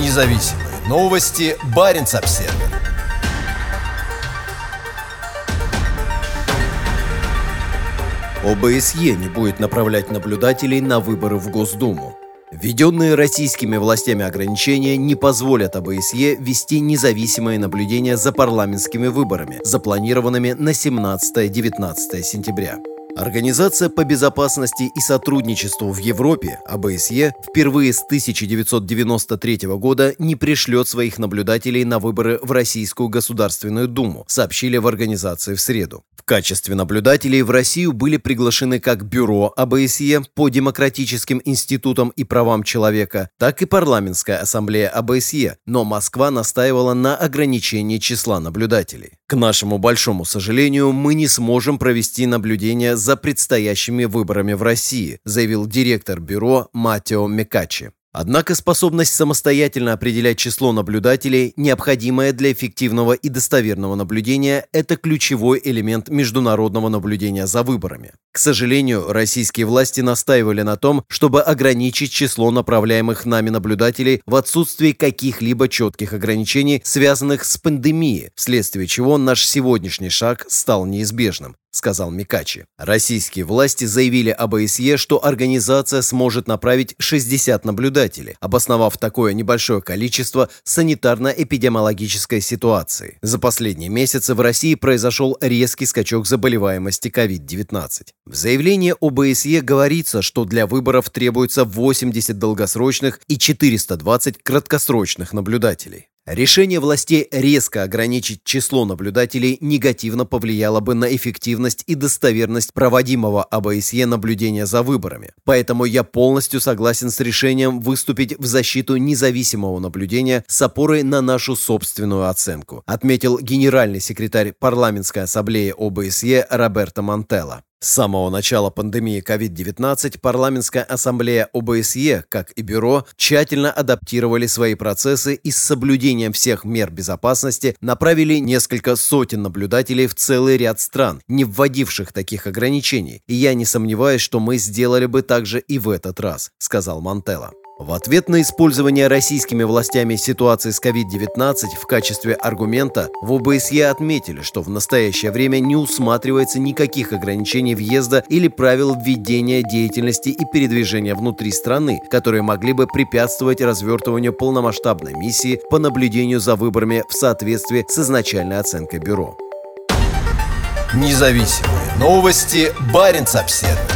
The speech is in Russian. Независимые новости. Баренц Обсервер. ОБСЕ не будет направлять наблюдателей на выборы в Госдуму. Введенные российскими властями ограничения не позволят ОБСЕ вести независимое наблюдение за парламентскими выборами, запланированными на 17-19 сентября. Организация по безопасности и сотрудничеству в Европе, ОБСЕ, впервые с 1993 года не пришлет своих наблюдателей на выборы в Российскую Государственную Думу, сообщили в организации в среду. В качестве наблюдателей в Россию были приглашены как Бюро ОБСЕ по Демократическим институтам и правам человека, так и Парламентская Ассамблея ОБСЕ, но Москва настаивала на ограничении числа наблюдателей. К нашему большому сожалению, мы не сможем провести наблюдение за предстоящими выборами в России, заявил директор бюро Маттео Мекаччи. Однако способность самостоятельно определять число наблюдателей, необходимое для эффективного и достоверного наблюдения, это ключевой элемент международного наблюдения за выборами. К сожалению, российские власти настаивали на том, чтобы ограничить число направляемых нами наблюдателей в отсутствии каких-либо четких ограничений, связанных с пандемией, вследствие чего наш сегодняшний шаг стал неизбежным, сказал Мекаччи. Российские власти заявили ОБСЕ, что организация сможет направить 60 наблюдателей, обосновав такое небольшое количество санитарно-эпидемиологической ситуации. За последние месяцы в России произошел резкий скачок заболеваемости COVID-19. В заявлении ОБСЕ говорится, что для выборов требуется 80 долгосрочных и 420 краткосрочных наблюдателей. Решение властей резко ограничить число наблюдателей негативно повлияло бы на эффективность и достоверность проводимого ОБСЕ наблюдения за выборами. Поэтому я полностью согласен с решением выступить в защиту независимого наблюдения с опорой на нашу собственную оценку, отметил генеральный секретарь Парламентской ассамблеи ОБСЕ Роберто Монтелло. С самого начала пандемии COVID-19 Парламентская ассамблея ОБСЕ, как и бюро, тщательно адаптировали свои процессы и с соблюдением всех мер безопасности направили несколько сотен наблюдателей в целый ряд стран, не вводивших таких ограничений. И я не сомневаюсь, что мы сделали бы так же и в этот раз, сказал Монтелло. В ответ на использование российскими властями ситуации с COVID-19 в качестве аргумента в ОБСЕ отметили, что в настоящее время не усматривается никаких ограничений въезда или правил ведения деятельности и передвижения внутри страны, которые могли бы препятствовать развертыванию полномасштабной миссии по наблюдению за выборами в соответствии с изначальной оценкой бюро. Независимые новости. Баренц Обсервер.